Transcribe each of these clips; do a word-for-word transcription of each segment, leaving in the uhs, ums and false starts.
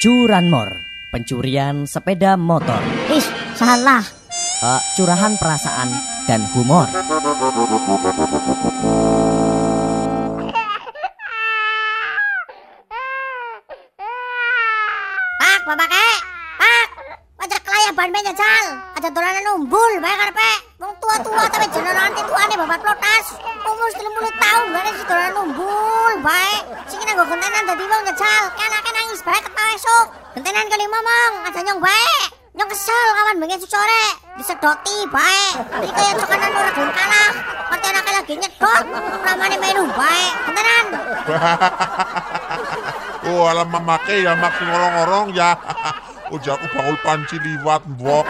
Curanmor, pencurian sepeda motor. Ih, salah. Uh, curahan perasaan dan humor. Pak, bapak kek. Pak, wajah kelayaban banyak jal. Ada dolanan umbul, banyak karpe. Mung tua-tua tapi jenengan tituane bapak plotas. Umur tiga puluh tahun bareng si dolanan umbul, baik. Sing nang gontenan dadi wong ngejal. Enake nangis bae ketawa esuk. Gentenan kali momong, aja nyong bae. Nyong kesel kawan bengi sore. Disedoti bae. Iki kaya tekanan ora gelem kalah. Kate enake lagi nyedot, ramane melu bae. Gentenan. Oh, ala mamake ya makin ngorong-ngorong ya. Ujar aku bangul panci liwat, mbok.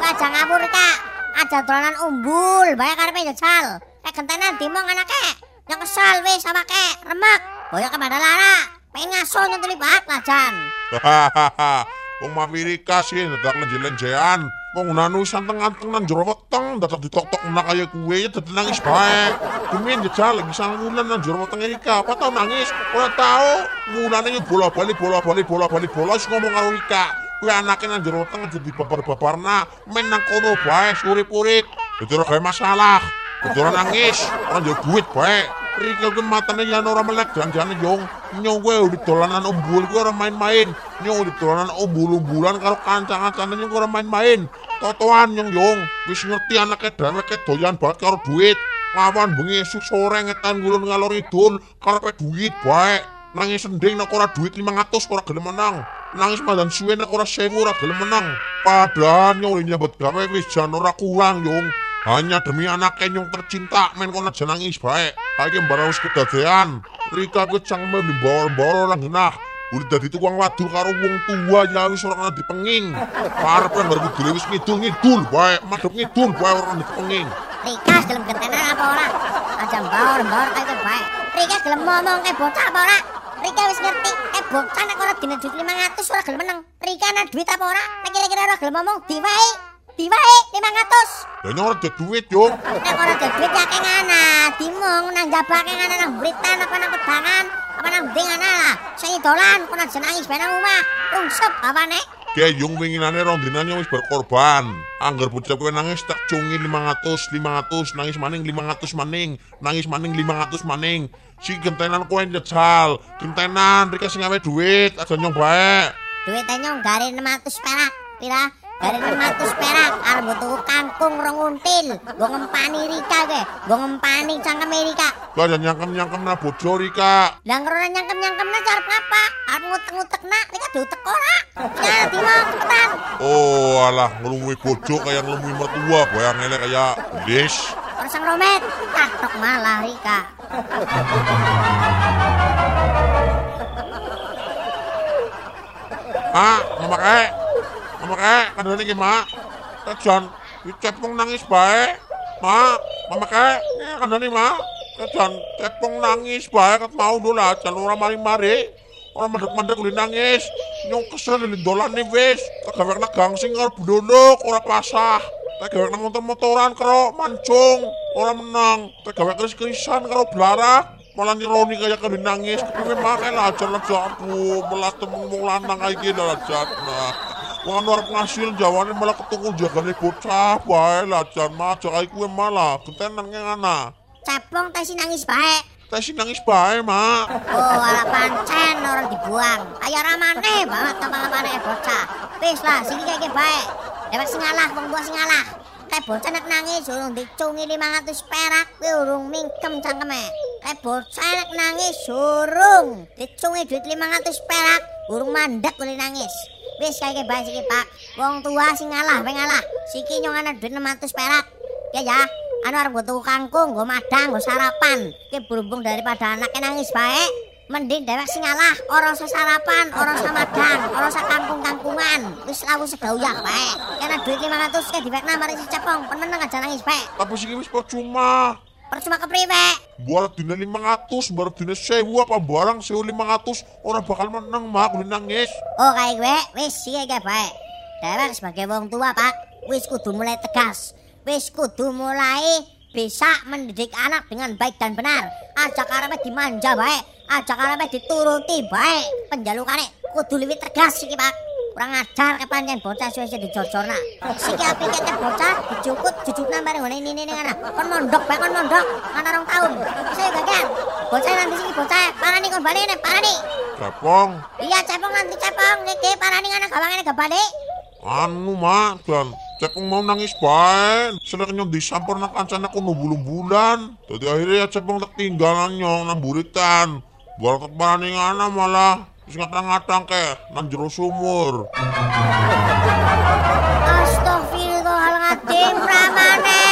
Aja ngawur, Kak. Aja dolanan umbul, bae karepe jajal. Kek gentenan dimong anake. Yang kesal wis sama kek, remek. Boyo kemana lara. Pengen ngaso nyentuli bak lajan. Hahaha. Wong Amerika sih dadak lenje-lenjean. Wong nanusan tengah-tengah jero weteng dadak ditok-tok enak kaya kuwe ya dadak nangis bae. Kumin jejal lagi sangulan nang jero weteng Rika. Apa tau nangis? Ora tau. Mulane bola-bali bola-bali bola-bali bola sing ngomong karo Rika. Kuwi anake nang jero weteng dadi babar-babarna men nang kono bae surip-urip. Dadi ora masalah. Dadi nangis, ora njaluk duit bae. Rika kuwi matane yen ora melek danjane yo. Nyong gue udah dolanan umbul, gue orang main-main. Nyong udah dolanan umbul-umbulan karo kancang-kancang nyong gue orang main-main. Totoan nyong nyong, wis ngerti anaknya dan anaknya doyan banget karo duit. Lawan bengi esuk sore ngetan gulun ngalor idun, karo duit baik. Nangis sending nak ora duit lima ratus ora gelem menang. Nangis madan suwe nak ora sewu ora gelem menang. Padahal nyong ini nyambet gawe wis jan ora kurang nyong. Hanya demi anaknya nyong tercinta men kono aja nangis baik. Saiki mbarang wis kedadean. Rika kuwi cang mbor-mbor orang genah. Udah dadi tukang waduh karo wong tua ya wis ora ana dipenging. Karepe mbarku dhewe wis ngidul-ngidul wae, madhep ngidul wae ora dipenging. Rika gelem gentenan apa ora? Aja mbor-mbor kaya bae. Rika gelem ngomong kaya bocah apa ora? Rika wis ngerti, eh bocah nek ora dine duit lima ratus ora gelem meneng. Rika ana duit apa ora? Nek kira-kira ora gelem ngomong diwae. Diwae lima ratus. Lah ora ada duit yo. Nek ora ada duit ya kengana, dimong nang jabake ngana nang buritan apa nang pedangan, apa nang ndingana lah. Sing dolan kono jenangis ben nang omah. Rungsep bawane. Ge yung winginane rong dinane wis berkorban. Angger bocah kowe nangis tak cungi lima ratus, lima ratus, nangis maning lima ratus maning, nangis maning lima ratus maning. Si gentenan kowe njejal, gentenan rika sing gawe duit, aja nyong bae. Duite nyong gare enam ratus perak. Pira? Dari enam ratus perak, arep tuku kangkung rong until. Gua ngempani Rika gue, gua ngempani cangkem Rika. Gua ada nyangkem-nyangkem na bojo Rika. Lah ngerona nyangkem-nyangkem na carep ngapa? Arep ngutek-ngutek na, Rika diutek ora. Ya, dimong cepetan. Oh, alah ngelumui bojo kayak ngelumui mertua, bayang ngelek kayak blis. Orang sang romet, katok malah Rika. Ah, mamak eh. Mama kek, kadane iki, Mak. Tejan, cepung nangis bae. Mak, mama kek, kadane Mak. Tejan, cepung nangis bae ket mau lho lah, jan ora mari-mari. Ora mendek-mendek kudu nangis. Nyong kesel dolane wis, kagawek nang gangsing karo blonok ora pasah. Kagawek nang motor-motoran karo mancung, ora menang. Kagawek keris-kerisan karo blarak. Malah nironi kaya kadang nangis. Kepiye Mak kek lajar-lajar aku, melah temen wong lanang kae iki lajar. Wong arep ngasil jawane malah ketunggu jagane bocah bae lajan majak ae kuwe malah ketenan ngana. Cepong tesi nangis bae. Tesi nangis bae, Mak. Oh, ala pancen orang dibuang. Ayo ra maneh banget tamane bocah. Wis lah, sing iki bae. Dewek sing ngalah, wong tua sing ngalah. Kae bocah nek nangis urung dicungi lima ratus perak, kuwi urung mingkem cangkeme. Kae bocah nek nangis urung dicungi duit lima ratus perak, urung mandek oleh nangis. Wis kae bae iki, Pak. Wong tua sing ngalah, wis ngalah. Siki nyong ana duit enam ratus perak. Ya ya, anu arep tuku kangkung, nggo madang, nggo sarapan. Ki berhubung daripada anake nangis bae, mending dhewek sing ngalah ora usah sarapan, ora usah madang, ora usah kangkung-kangkungan. Wis lawu segauyah bae. Ana duit lima ratus ki diwekna mari cepong, penenang aja nangis bae. Tapi siki wis percuma. Percuma kepriwe? Buat dina lima ratus, buat dina sewu apa barang sewu lima ratus orang bakal menang, Mak, kudu nangis. Oh, kayak gue, wis sih kayak baik. Dewek sebagai wong tua, Pak, wis kudu mulai tegas. Wis kudu mulai bisa mendidik anak dengan baik dan benar. Aja karepe dimanja baik, aja karepe dituruti baik penjalukane. kudu luwih tegas iki, Pak. Kurang ajar kepancen bocah suwe-suwe dijojorna. Siki apike bocah dijukut jujukna bareng ngene nene ning ana. Kon mondok, Pak, kon mondok. Ana rong taun. Saya bagian. Bocah nang siki bocah parani kon bali nek parani. Cepong. Iya, cepong nanti cepong niki parani ana gawangane gebane. Anu, Mak, Jan. Cepong mau nangis bae, sedek nyong disampur nang kancane kono bulung-bulan. Dadi akhirnya Cepong ketinggalan nyong nang buritan. Barang kepaning ana malah wis ngatang-ngatang ke nang jero sumur. Astaghfirullahaladzim, ramane.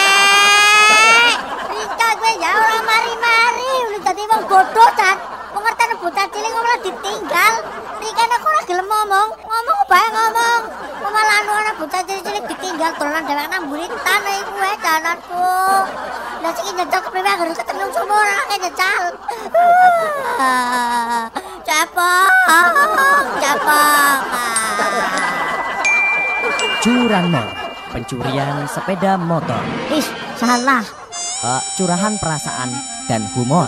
Rika kowe ya ora mari-mari, wis dadi wong bodoh jan. Pengertene bocah cilik ora ditinggal. Rika nek ora gelem ngomong, ngomong bae ngomong. Malah ana bocah cilik ditinggal dolanan dhewek nang buritan iki kuwe jalanku. Lah sing njejak kepriwe anggere ketemu sumur ake njecal. Capong, capong. Curanmor, pencurian sepeda motor. Ih, salah. Uh, curahan perasaan dan humor.